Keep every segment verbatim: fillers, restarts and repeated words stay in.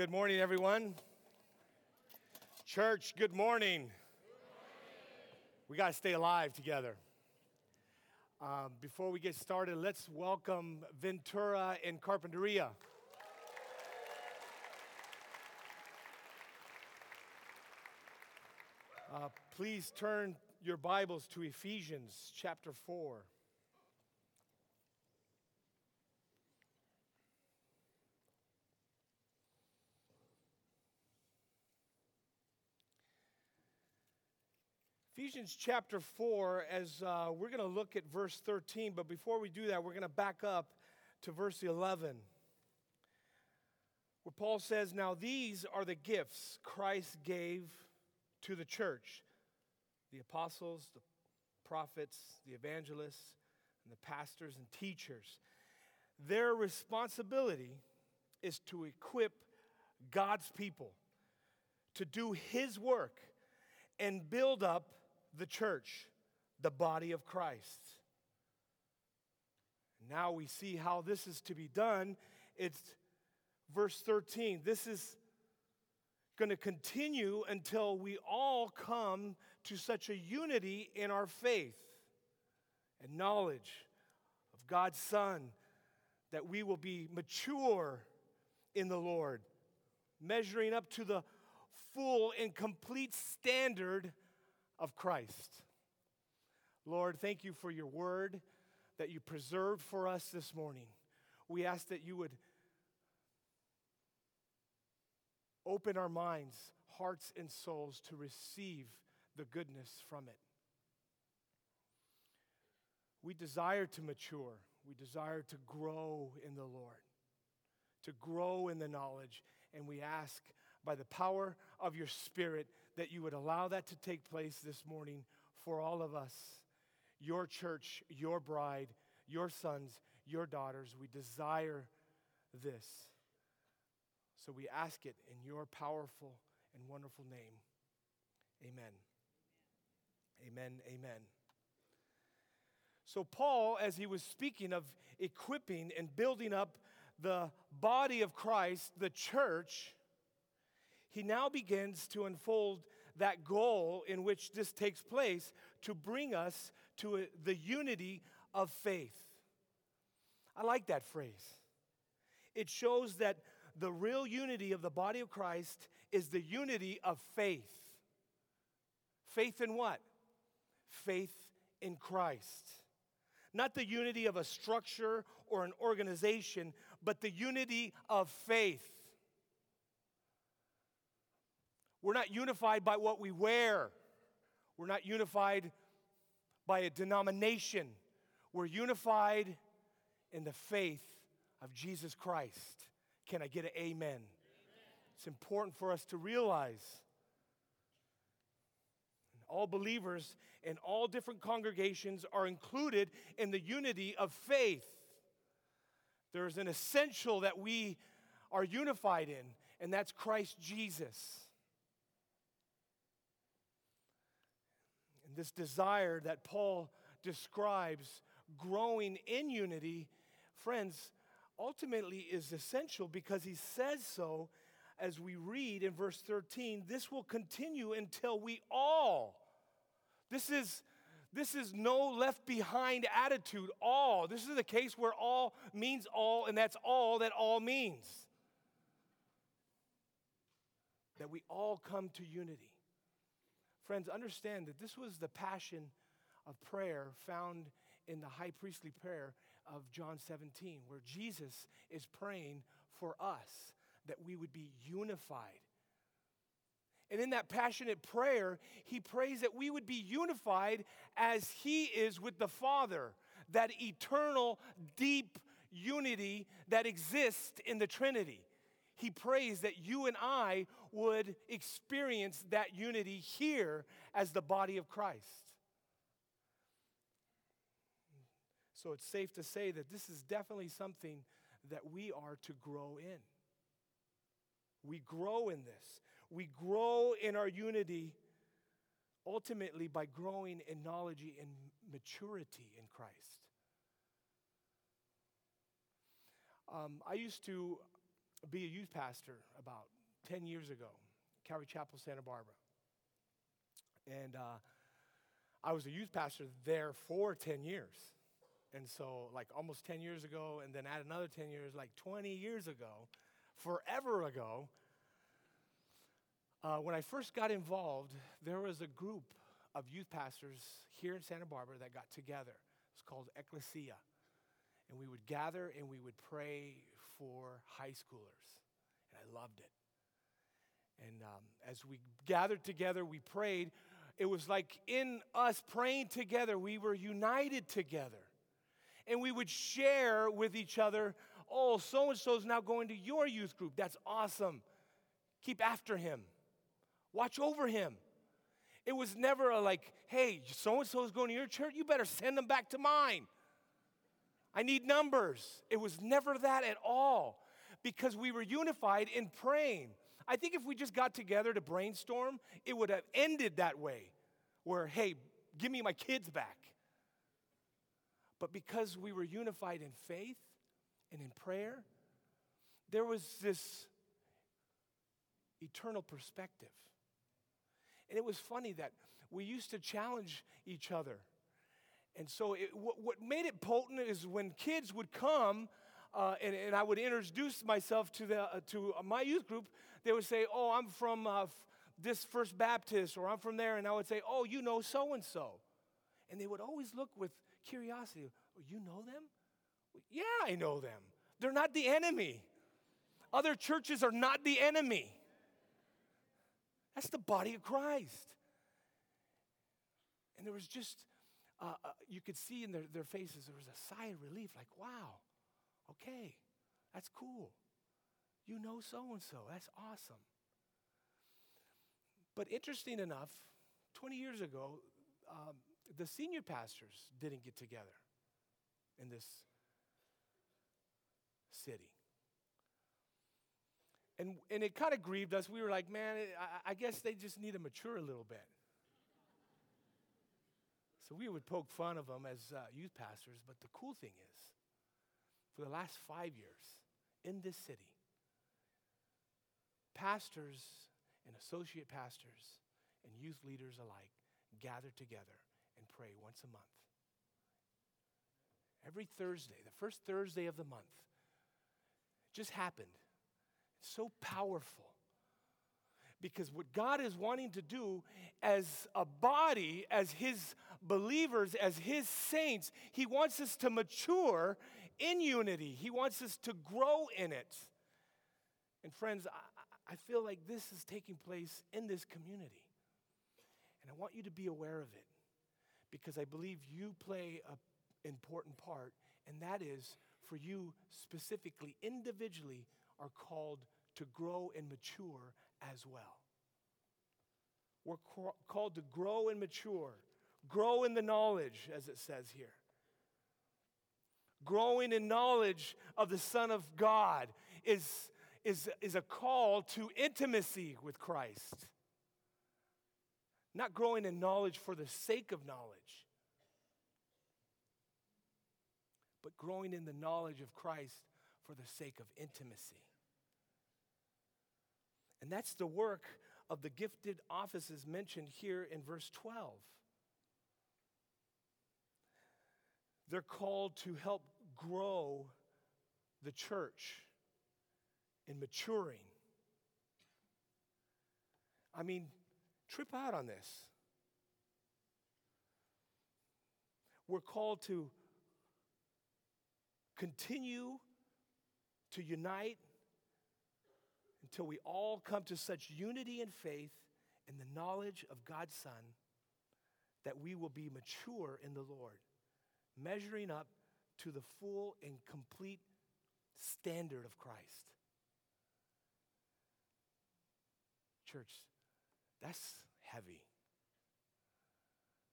Good morning, everyone. Church, good morning. Good morning. We got to stay alive together. Um, before we get started, let's welcome Ventura and Carpinteria. Uh, please turn your Bibles to Ephesians chapter four. Ephesians chapter four, as uh, we're going to look at verse thirteen, but before we do that, we're going to back up to verse eleven, where Paul says, "Now these are the gifts Christ gave to the church, the apostles, the prophets, the evangelists, and the pastors and teachers. Their responsibility is to equip God's people to do His work and build up the church, the body of Christ." Now we see how this is to be done. It's verse thirteen. This is going to continue until we all come to such a unity in our faith and knowledge of God's Son that we will be mature in the Lord, measuring up to the full and complete standard of Christ. Lord, thank you for your word that you preserved for us this morning. We ask that you would open our minds, hearts, and souls to receive the goodness from it. We desire to mature. We desire to grow in the Lord, to grow in the knowledge, and we ask by the power of your Spirit that you would allow that to take place this morning for all of us, your church, your bride, your sons, your daughters. We desire this. So we ask it in your powerful and wonderful name. Amen. Amen. Amen. So Paul, as he was speaking of equipping and building up the body of Christ, the church, he now begins to unfold that goal in which this takes place to bring us to a, the unity of faith. I like that phrase. It shows that the real unity of the body of Christ is the unity of faith. Faith in what? Faith in Christ. Not the unity of a structure or an organization, but the unity of faith. We're not unified by what we wear. We're not unified by a denomination. We're unified in the faith of Jesus Christ. Can I get an amen? Amen. It's important for us to realize all believers in all different congregations are included in the unity of faith. There is an essential that we are unified in, and that's Christ Jesus. This desire that Paul describes, growing in unity, friends, ultimately is essential because he says so as we read in verse thirteen, this will continue until we all. This is, this is no left behind attitude, all. This is the case where all means all, and that's all that all means. That we all come to unity. Friends, understand that this was the passion of prayer found in the high priestly prayer of John seventeen, where Jesus is praying for us that we would be unified. And in that passionate prayer, he prays that we would be unified as he is with the Father, that eternal, deep unity that exists in the Trinity. He prays that you and I would experience that unity here as the body of Christ. So it's safe to say that this is definitely something that we are to grow in. We grow in this. We grow in our unity ultimately by growing in knowledge and maturity in Christ. Um, I used to... be a youth pastor about ten years ago, Calvary Chapel, Santa Barbara. And uh, I was a youth pastor there for ten years. And so like almost ten years ago, and then add another ten years, like twenty years ago, forever ago, uh, when I first got involved, there was a group of youth pastors here in Santa Barbara that got together. It's called Ecclesia. And we would gather and we would pray for high schoolers. And I loved it. And um, as we gathered together, we prayed. It was like in us praying together, we were united together. And we would share with each other, oh, so-and-so is now going to your youth group. That's awesome. Keep after him. Watch over him. It was never a like, hey, so-and-so is going to your church. You better send them back to mine. I need numbers. It was never that at all because we were unified in praying. I think if we just got together to brainstorm, it would have ended that way where, hey, give me my kids back. But because we were unified in faith and in prayer, there was this eternal perspective. And it was funny that we used to challenge each other. And so it, what, what made it potent is when kids would come uh, and, and I would introduce myself to the uh, to my youth group, they would say, oh, I'm from uh, f- this First Baptist, or I'm from there. And I would say, oh, you know so-and-so. And they would always look with curiosity, oh, you know them? Well, yeah, I know them. They're not the enemy. Other churches are not the enemy. That's the body of Christ. And there was just... Uh, you could see in their, their faces, there was a sigh of relief, like, wow, okay, that's cool. You know so-and-so, that's awesome. But interesting enough, twenty years ago, um, the senior pastors didn't get together in this city. And and it kind of grieved us. We were like, man, I, I guess they just need to mature a little bit. So we would poke fun of them as uh, youth pastors, but the cool thing is, for the last five years in this city, pastors and associate pastors and youth leaders alike gather together and pray once a month. Every Thursday, the first Thursday of the month, it just happened. It's so powerful. Because what God is wanting to do as a body, as his believers, as his saints, he wants us to mature in unity. He wants us to grow in it. And friends, I, I feel like this is taking place in this community. And I want you to be aware of it. Because I believe you play an important part. And that is for you specifically, individually, are called to grow and mature as well. We're ca- called to grow and mature. Grow in the knowledge, as it says here. Growing in knowledge of the Son of God is, is, is a call to intimacy with Christ. Not growing in knowledge for the sake of knowledge, but growing in the knowledge of Christ for the sake of intimacy. And that's the work of the gifted offices mentioned here in verse twelve. They're called to help grow the church in maturing. I mean, trip out on this. We're called to continue to unite until we all come to such unity and faith in the knowledge of God's Son that we will be mature in the Lord, measuring up to the full and complete standard of Christ. Church, that's heavy.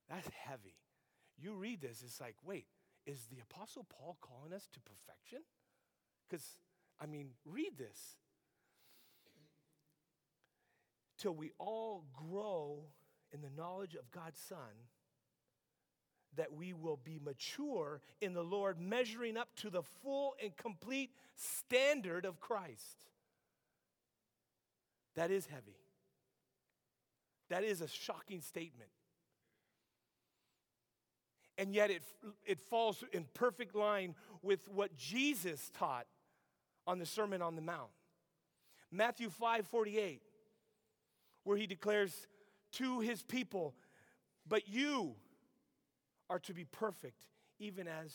That's heavy. You read this, it's like, wait, is the Apostle Paul calling us to perfection? Because, I mean, read this. Till we all grow in the knowledge of God's Son, that we will be mature in the Lord, measuring up to the full and complete standard of Christ. That is heavy. That is a shocking statement. And yet it, it falls in perfect line with what Jesus taught on the Sermon on the Mount. Matthew five forty-eight, where he declares to his people, but you are to be perfect, even as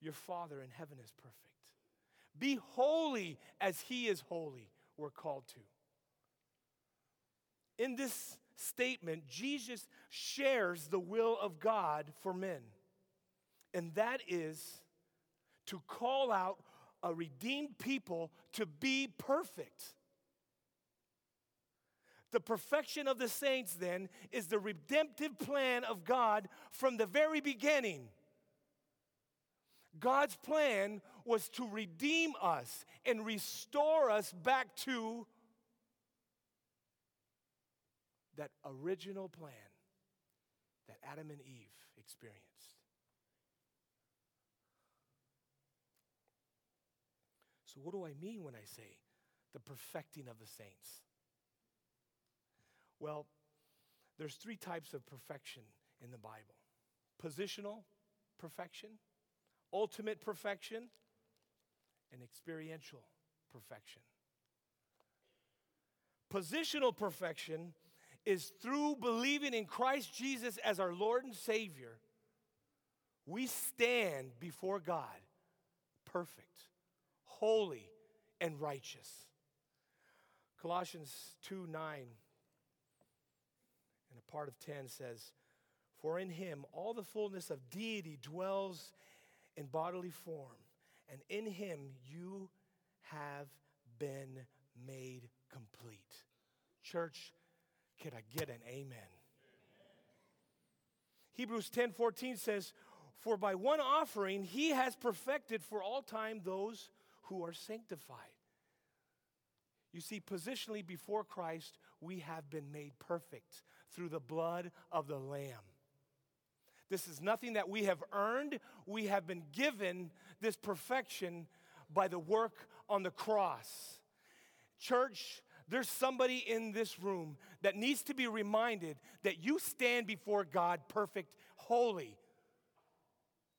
your Father in heaven is perfect. Be holy as he is holy, we're called to. In this statement, Jesus shares the will of God for men, and that is to call out a redeemed people to be perfect. The perfection of the saints, then, is the redemptive plan of God from the very beginning. God's plan was to redeem us and restore us back to that original plan that Adam and Eve experienced. So what do I mean when I say the perfecting of the saints? Well, there's three types of perfection in the Bible. Positional perfection, ultimate perfection, and experiential perfection. Positional perfection is through believing in Christ Jesus as our Lord and Savior, we stand before God perfect, holy, and righteous. Colossians two nine and a part of ten says, for in him all the fullness of deity dwells in bodily form, and in him you have been made complete. Church, can I get an amen? Amen. Hebrews ten fourteen says, for by one offering he has perfected for all time those who are sanctified. You see, positionally before Christ, we have been made perfect through the blood of the Lamb. This is nothing that we have earned. We have been given this perfection by the work on the cross. Church, there's somebody in this room that needs to be reminded that you stand before God perfect, holy,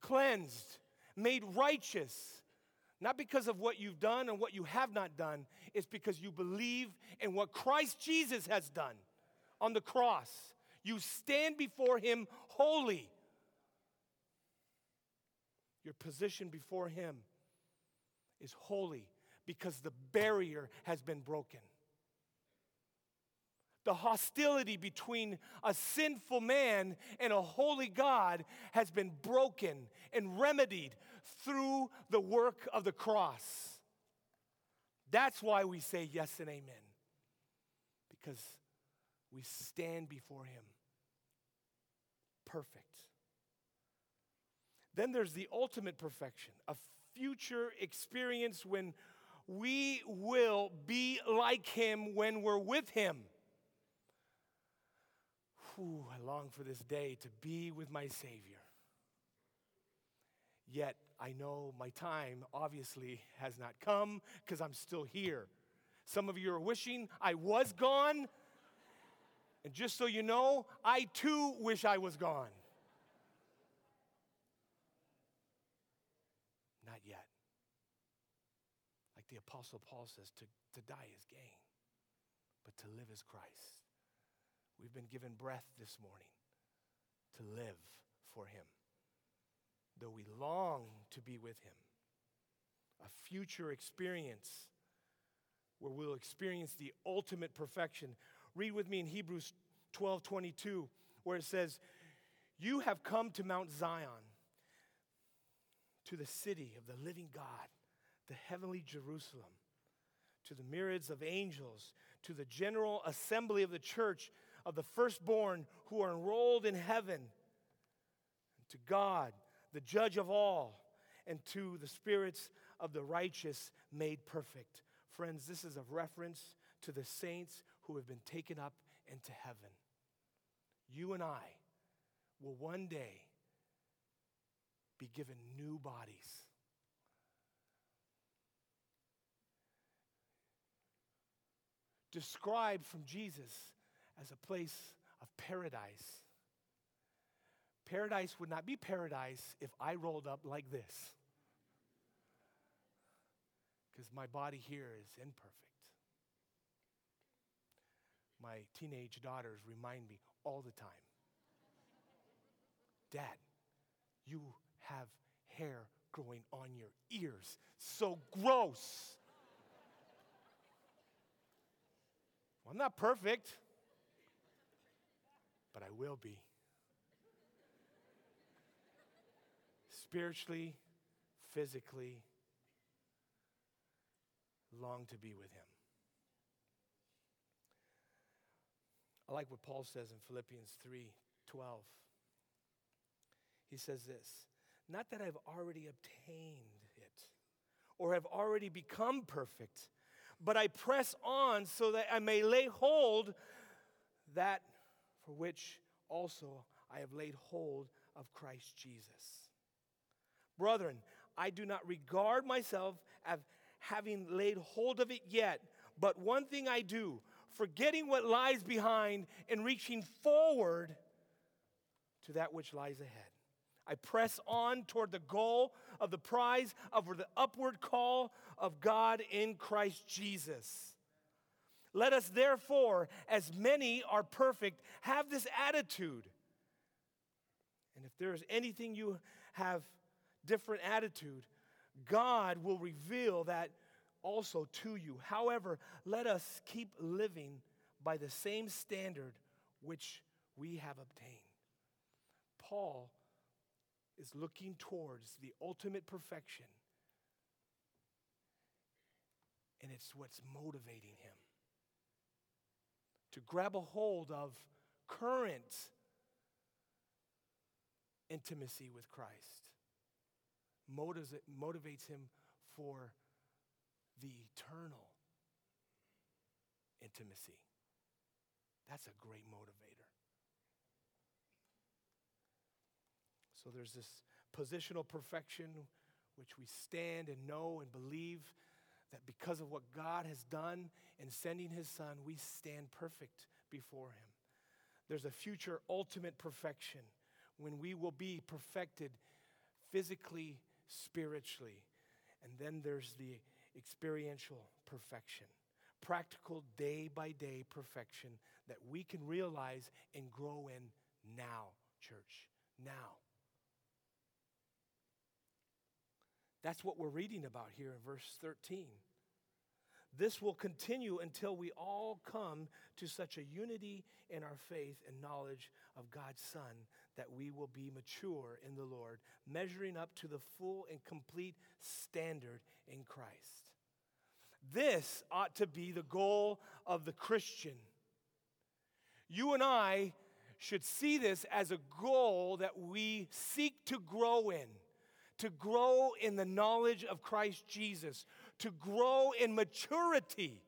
cleansed, made righteous, not because of what you've done and what you have not done. It's because you believe in what Christ Jesus has done on the cross. You stand before him holy. Your position before him is holy because the barrier has been broken. The hostility between a sinful man and a holy God has been broken and remedied through the work of the cross. That's why we say yes and amen, because we stand before him perfect. Then there's the ultimate perfection, a future experience when we will be like him when we're with him. Ooh, I long for this day to be with my Savior. Yet I know my time obviously has not come because I'm still here. Some of you are wishing I was gone. And just so you know, I too wish I was gone. Not yet. Like the Apostle Paul says, to, to die is gain, but to live is Christ. We've been given breath this morning to live for him, though we long to be with him. A future experience where we'll experience the ultimate perfection. Read with me in Hebrews twelve twenty-two, where it says, you have come to Mount Zion, to the city of the living God, the heavenly Jerusalem, to the myriads of angels, to the general assembly of the church of the firstborn who are enrolled in heaven, to God, the judge of all, and to the spirits of the righteous made perfect. Friends, this is a reference to the saints who have been taken up into heaven. You and I will one day be given new bodies. described from Jesus as a place of paradise. Paradise would not be paradise if I rolled up like this, because my body here is imperfect. My teenage daughters remind me all the time, Dad, you have hair growing on your ears. So gross. Well, I'm not perfect, but I will be. Spiritually, physically, long to be with him. I like what Paul says in Philippians three twelve. He says this, not that I've already obtained it or have already become perfect, but I press on so that I may lay hold that for which also I have laid hold of Christ Jesus. Brethren, I do not regard myself as having laid hold of it yet, but one thing I do, forgetting what lies behind and reaching forward to that which lies ahead. I press on toward the goal of the prize of the upward call of God in Christ Jesus. Let us therefore, as many are perfect, have this attitude. And if there is anything you have different attitude, God will reveal that also to you. However, let us keep living by the same standard which we have obtained. Paul is looking towards the ultimate perfection. And it's what's motivating him to grab a hold of current intimacy with Christ. Motives, it motivates him for the eternal intimacy. That's a great motivator. So there's this positional perfection which we stand and know and believe that because of what God has done in sending his son, we stand perfect before him. There's a future ultimate perfection when we will be perfected physically, spiritually. And then there's the experiential perfection, practical day by day perfection that we can realize and grow in now, church, now. That's what we're reading about here in verse thirteen. This will continue until we all come to such a unity in our faith and knowledge of God's Son that we will be mature in the Lord, measuring up to the full and complete standard in Christ. This ought to be the goal of the Christian. You and I should see this as a goal that we seek to grow in. To grow in the knowledge of Christ Jesus, to grow in maturity.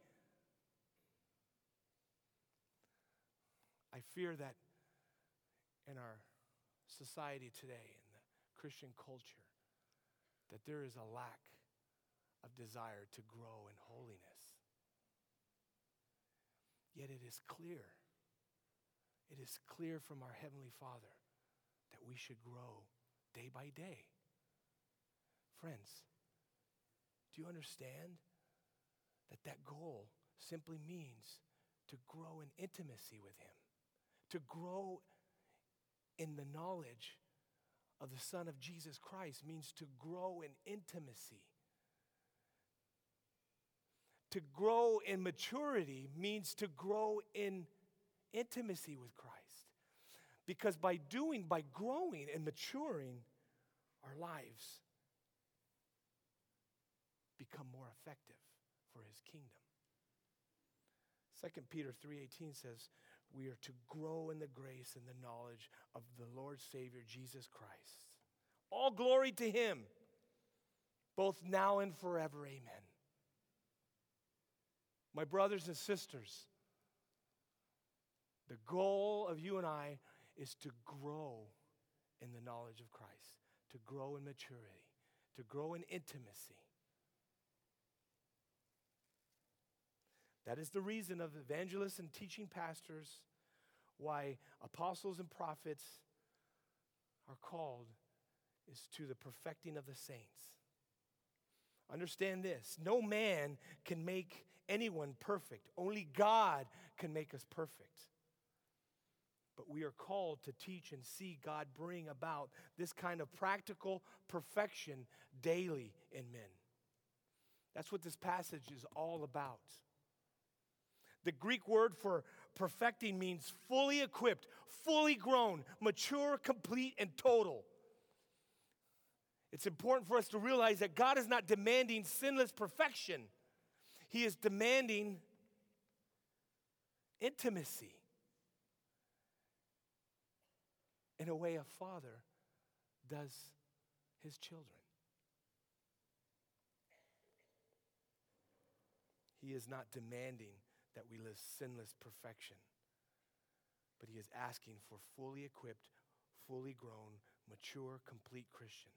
I fear that in our society today, in the Christian culture, that there is a lack of desire to grow in holiness. Yet it is clear, it is clear from our Heavenly Father that we should grow day by day. Friends, do you understand that that goal simply means to grow in intimacy with him, to grow in the knowledge of the Son of Jesus Christ means to grow in intimacy. To grow in maturity means to grow in intimacy with Christ. Because by doing, by growing and maturing, our lives become more effective for his kingdom. Second Peter three eighteen says, we are to grow in the grace and the knowledge of the Lord Savior Jesus Christ. All glory to him, both now and forever. Amen. My brothers and sisters, the goal of you and I is to grow in the knowledge of Christ, to grow in maturity, to grow in intimacy. That is the reason of evangelists and teaching pastors, why apostles and prophets are called, is to the perfecting of the saints. Understand this, no man can make anyone perfect. Only God can make us perfect. But we are called to teach and see God bring about this kind of practical perfection daily in men. That's what this passage is all about. The Greek word for perfecting means fully equipped, fully grown, mature, complete, and total. It's important for us to realize that God is not demanding sinless perfection. He is demanding intimacy in a way a father does his children. He is not demanding that we live sinless perfection, but he is asking for fully equipped, fully grown, mature, complete Christians.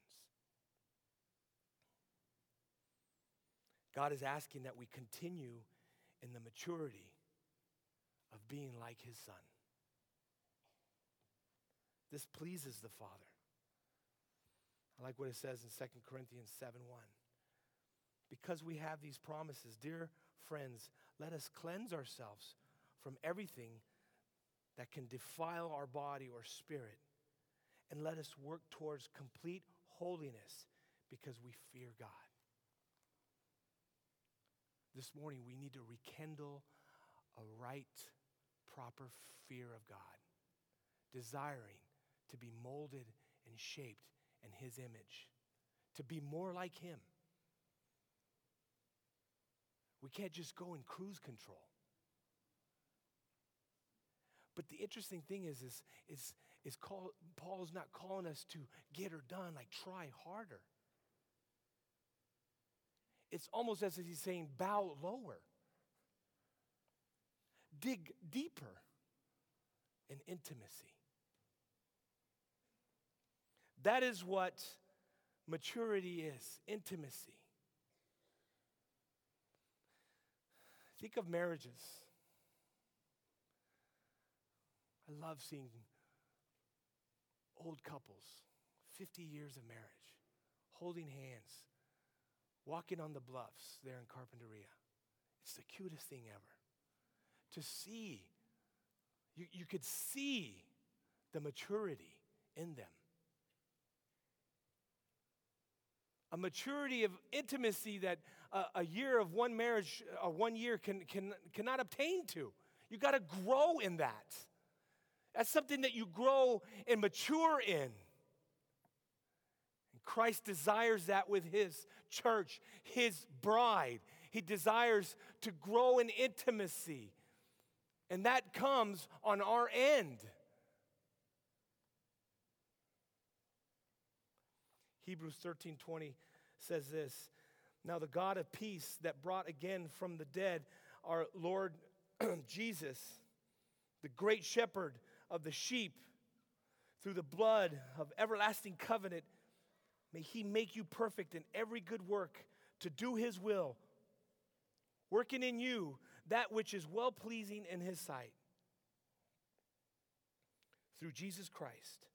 God is asking that we continue in the maturity of being like his son. This pleases the Father. I like what it says in Second Corinthians seven one. Because we have these promises, dear friends, let us cleanse ourselves from everything that can defile our body or spirit, and let us work towards complete holiness because we fear God. This morning, we need to rekindle a right, proper fear of God, desiring to be molded and shaped in his image, to be more like him. We can't just go in cruise control. But the interesting thing is, is, is, is call, Paul's not calling us to get her done, like try harder. It's almost as if he's saying, bow lower. Dig deeper in intimacy. That is what maturity is, intimacy. Think of marriages. I love seeing old couples, fifty years of marriage, holding hands, walking on the bluffs there in Carpinteria. It's the cutest thing ever. To see, you, you could see the maturity in them. A maturity of intimacy that a, a year of one marriage, uh, one year can, can cannot obtain to. You gotta grow in that. That's something that you grow and mature in. Christ desires that with his church, his bride. He desires to grow in intimacy. And that comes on our end. Hebrews thirteen twenty says this, now the God of peace that brought again from the dead our Lord Jesus, the great shepherd of the sheep, through the blood of everlasting covenant, may he make you perfect in every good work to do his will, working in you that which is well-pleasing in his sight. Through Jesus Christ,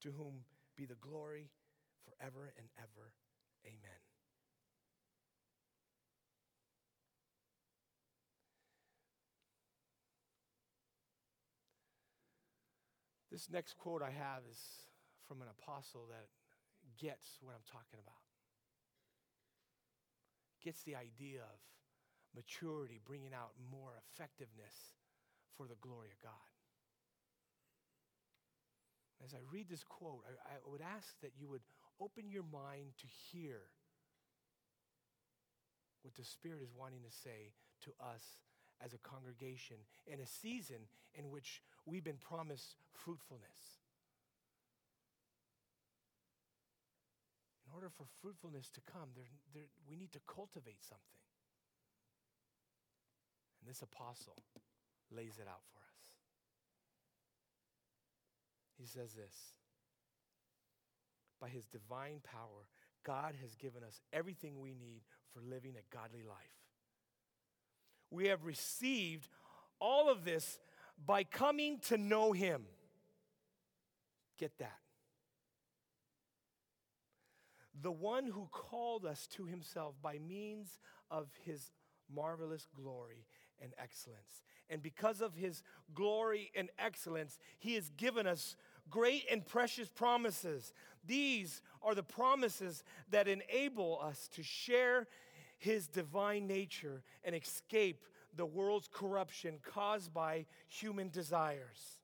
to whom be the glory forever and ever. Amen. This next quote I have is from an apostle that gets what I'm talking about. Gets the idea of maturity, bringing out more effectiveness for the glory of God. As I read this quote, I, I would ask that you would open your mind to hear what the Spirit is wanting to say to us as a congregation in a season in which we've been promised fruitfulness. In order for fruitfulness to come, there, there, we need to cultivate something. And this apostle lays it out for us. He says this, by his divine power, God has given us everything we need for living a godly life. we have received all of this by coming to know him. Get that. The one who called us to himself by means of his marvelous glory and excellence. And because of his glory and excellence, he has given us great and precious promises. These are the promises that enable us to share his divine nature and escape the world's corruption caused by human desires.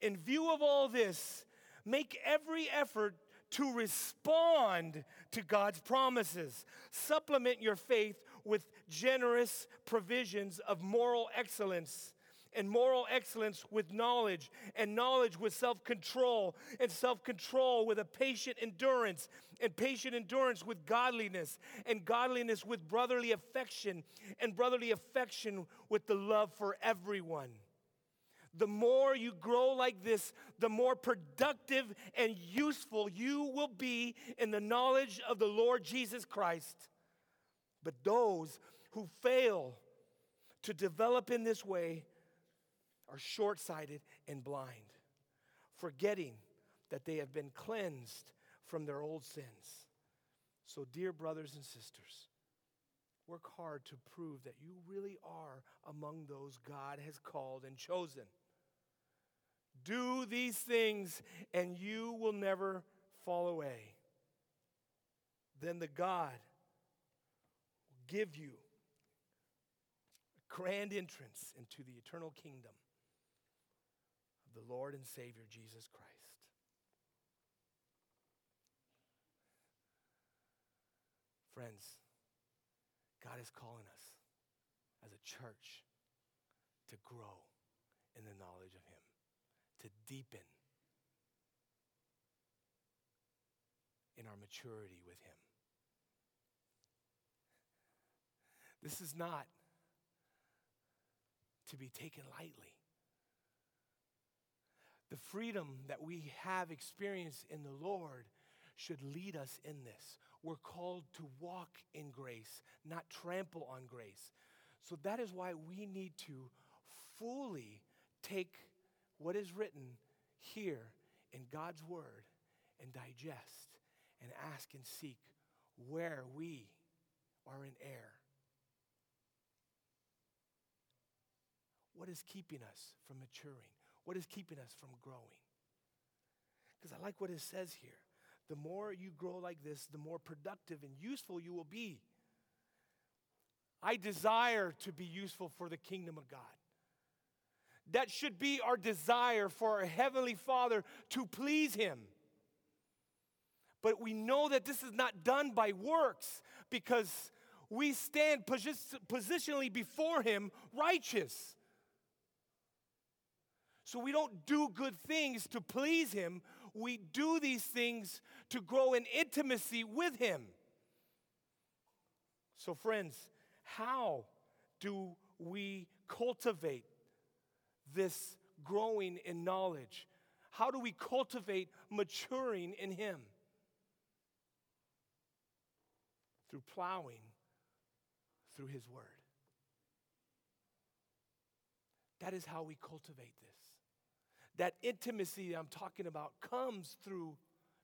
In view of all this, make every effort to respond to God's promises. Supplement your faith with generous provisions of moral excellence, and moral excellence with knowledge, and knowledge with self-control, and self-control with a patient endurance, and patient endurance with godliness, and godliness with brotherly affection, and brotherly affection with the love for everyone. The more you grow like this, the more productive and useful you will be in the knowledge of the Lord Jesus Christ. But those who fail to develop in this way are short-sighted and blind, forgetting that they have been cleansed from their old sins. So, dear brothers and sisters, work hard to prove that you really are among those God has called and chosen. Do these things, and you will never fall away. Then the God will give you a grand entrance into the eternal kingdom of the Lord and Savior Jesus Christ. Friends, God is calling us as a church to grow in the knowledge of him, to deepen in our maturity with him. This is not to be taken lightly. The freedom that we have experienced in the Lord should lead us in this. We're called to walk in grace, not trample on grace. So that is why we need to fully take what is written here in God's word and digest and ask and seek where we are in error. What is keeping us from maturing? What is keeping us from growing? Because I like what it says here. The more you grow like this, the more productive and useful you will be. I desire to be useful for the kingdom of God. That should be our desire for our Heavenly Father, to please him. But we know that this is not done by works, because we stand posi- positionally before him righteous. So we don't do good things to please him. We do these things to grow in intimacy with him. So friends, how do we cultivate this growing in knowledge? How do we cultivate maturing in him? Through plowing through his word. That is how we cultivate this. That intimacy that I'm talking about comes through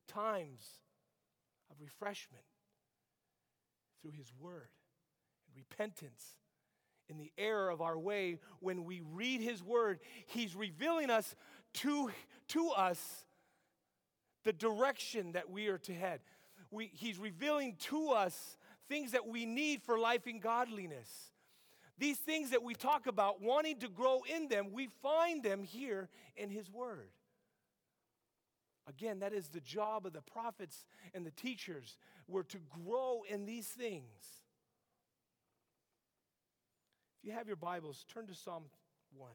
times of refreshment, through his word, and repentance. In the error of our way, when we read his word, he's revealing us to, to us the direction that we are to head. We, he's revealing to us things that we need for life in godliness. These things that we talk about, wanting to grow in them, we find them here in his word. Again, that is the job of the prophets and the teachers. We're to grow in these things. If you have your Bibles, turn to Psalm one.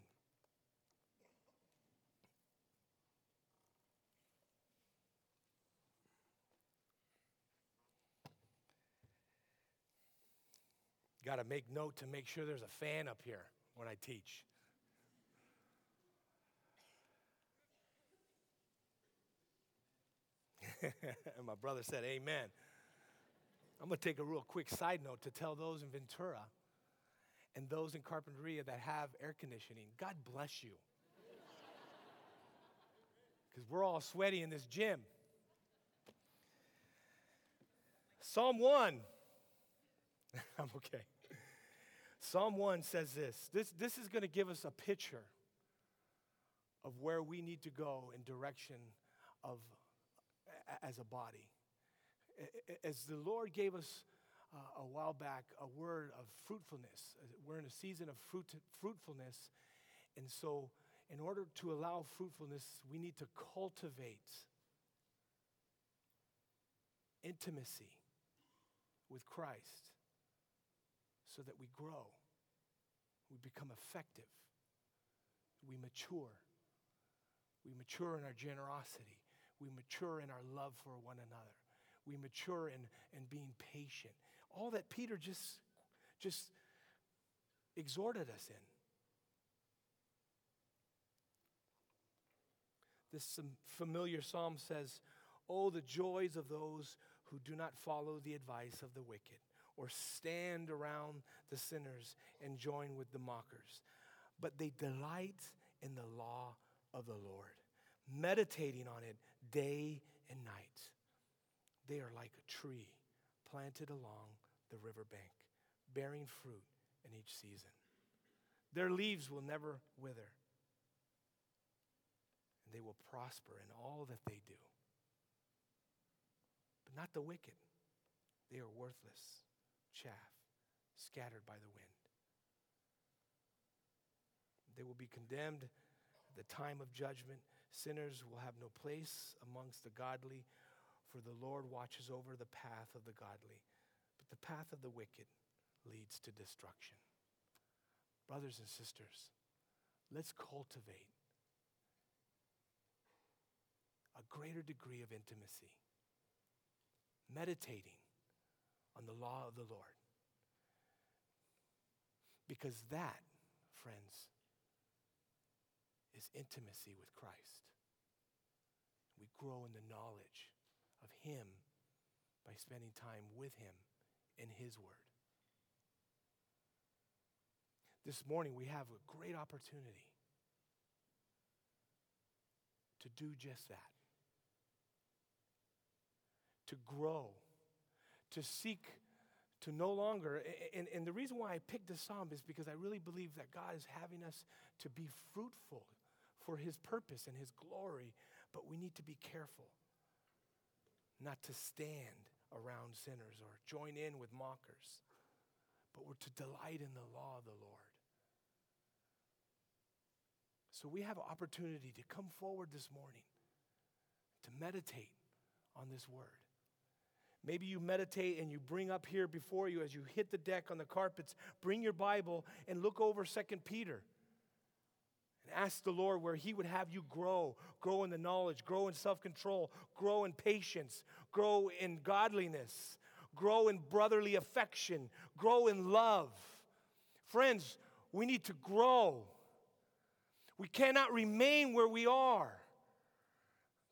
Got to make note to make sure there's a fan up here when I teach. And my brother said, amen. I'm going to take a real quick side note to tell those in Ventura and those in Carpinteria that have air conditioning, God bless you. Because we're all sweaty in this gym. Psalm one. I'm okay. Psalm one says this. This, this is going to give us a picture of where we need to go in direction of as a body. As the Lord gave us uh, a while back a word of fruitfulness, we're in a season of fruit, fruitfulness. And so in order to allow fruitfulness, we need to cultivate intimacy with Christ so that we grow, we become effective, we mature. We mature in our generosity. We mature in our love for one another. We mature in, in being patient. All that Peter just, just exhorted us in. This familiar psalm says, "Oh, the joys of those who do not follow the advice of the wicked, or stand around the sinners and join with the mockers. But they delight in the law of the Lord, meditating on it day and night. They are like a tree planted along the riverbank, bearing fruit in each season. Their leaves will never wither, and they will prosper in all that they do. But not the wicked. They are worthless, chaff, scattered by the wind. They will be condemned at the time of judgment. Sinners will have no place amongst the godly, for the Lord watches over the path of the godly, but the path of the wicked leads to destruction." Brothers and sisters, let's cultivate a greater degree of intimacy, meditating on the law of the Lord. Because that, friends, is intimacy with Christ. We grow in the knowledge of Him by spending time with Him in His Word. This morning we have a great opportunity to do just that. To grow, to seek, to no longer, and, and the reason why I picked this psalm is because I really believe that God is having us to be fruitful for His purpose and His glory, but we need to be careful not to stand around sinners or join in with mockers, but we're to delight in the law of the Lord. So we have an opportunity to come forward this morning to meditate on this word. Maybe you meditate and you bring up here before you as you hit the deck on the carpets, bring your Bible and look over Second Peter and ask the Lord where He would have you grow. Grow in the knowledge, grow in self-control, grow in patience, grow in godliness, grow in brotherly affection, grow in love. Friends, we need to grow. We cannot remain where we are.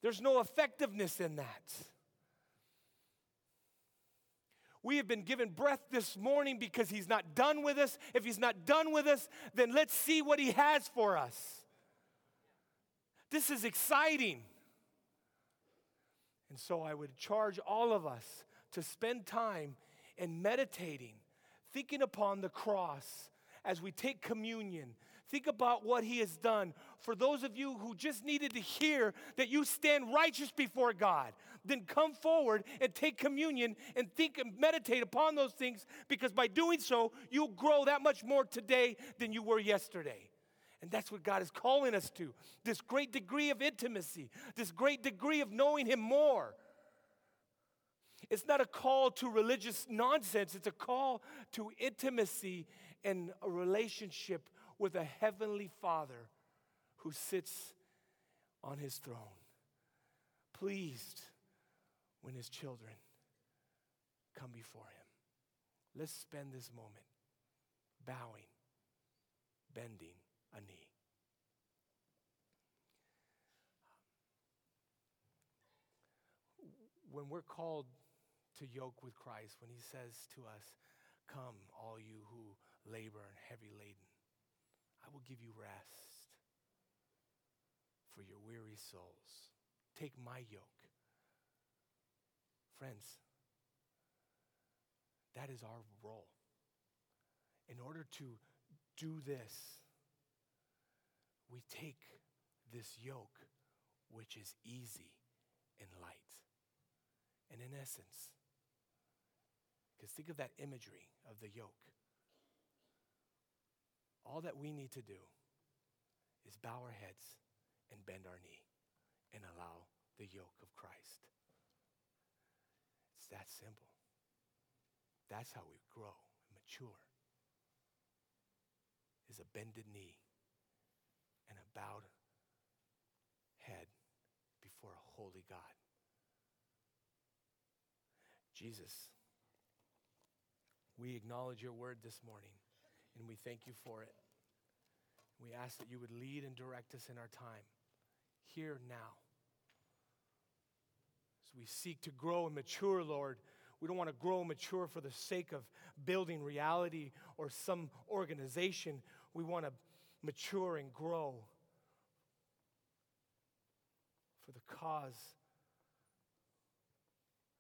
There's no effectiveness in that. We have been given breath this morning because He's not done with us. If He's not done with us, then let's see what He has for us. This is exciting. And so I would charge all of us to spend time in meditating, thinking upon the cross as we take communion. Think about what He has done. For those of you who just needed to hear that you stand righteous before God, then come forward and take communion and think and meditate upon those things, because by doing so, you'll grow that much more today than you were yesterday. And that's what God is calling us to, this great degree of intimacy, this great degree of knowing Him more. It's not a call to religious nonsense. It's a call to intimacy and a relationship with a heavenly Father who sits on His throne, pleased when His children come before Him. Let's spend this moment bowing, bending a knee. When we're called to yoke with Christ, when He says to us, "Come, all you who labor and heavy laden. I will give you rest for your weary souls. Take my yoke. Friends, that is our role. In order to do this, we take this yoke, which is easy and light. And in essence, because think of that imagery of the yoke. All that we need to do is bow our heads and bend our knee and allow the yoke of Christ. It's that simple. That's how we grow and mature, is a bended knee and a bowed head before a holy God. Jesus, we acknowledge your word this morning, and we thank you for it. We ask that you would lead and direct us in our time, here now. As we seek to grow and mature, Lord, we don't want to grow and mature for the sake of building reality or some organization. We want to mature and grow for the cause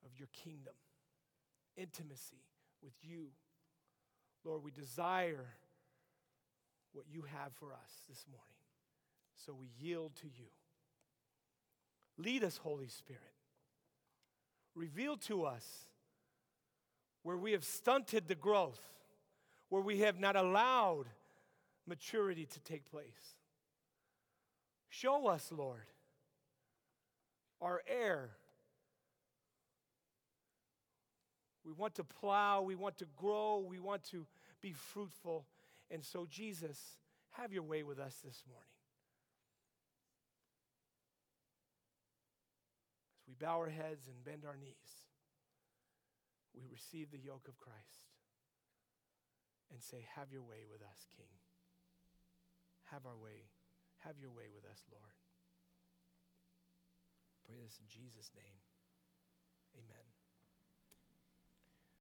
of your kingdom, intimacy with you. Lord, we desire what you have for us this morning, so we yield to you. Lead us, Holy Spirit. Reveal to us where we have stunted the growth, where we have not allowed maturity to take place. Show us, Lord, our error. We want to plow, we want to grow, we want to be fruitful. And so, Jesus, have your way with us this morning. As we bow our heads and bend our knees, we receive the yoke of Christ and say, have your way with us, King. Have our way. Have your way with us, Lord. Pray this in Jesus' name. Amen.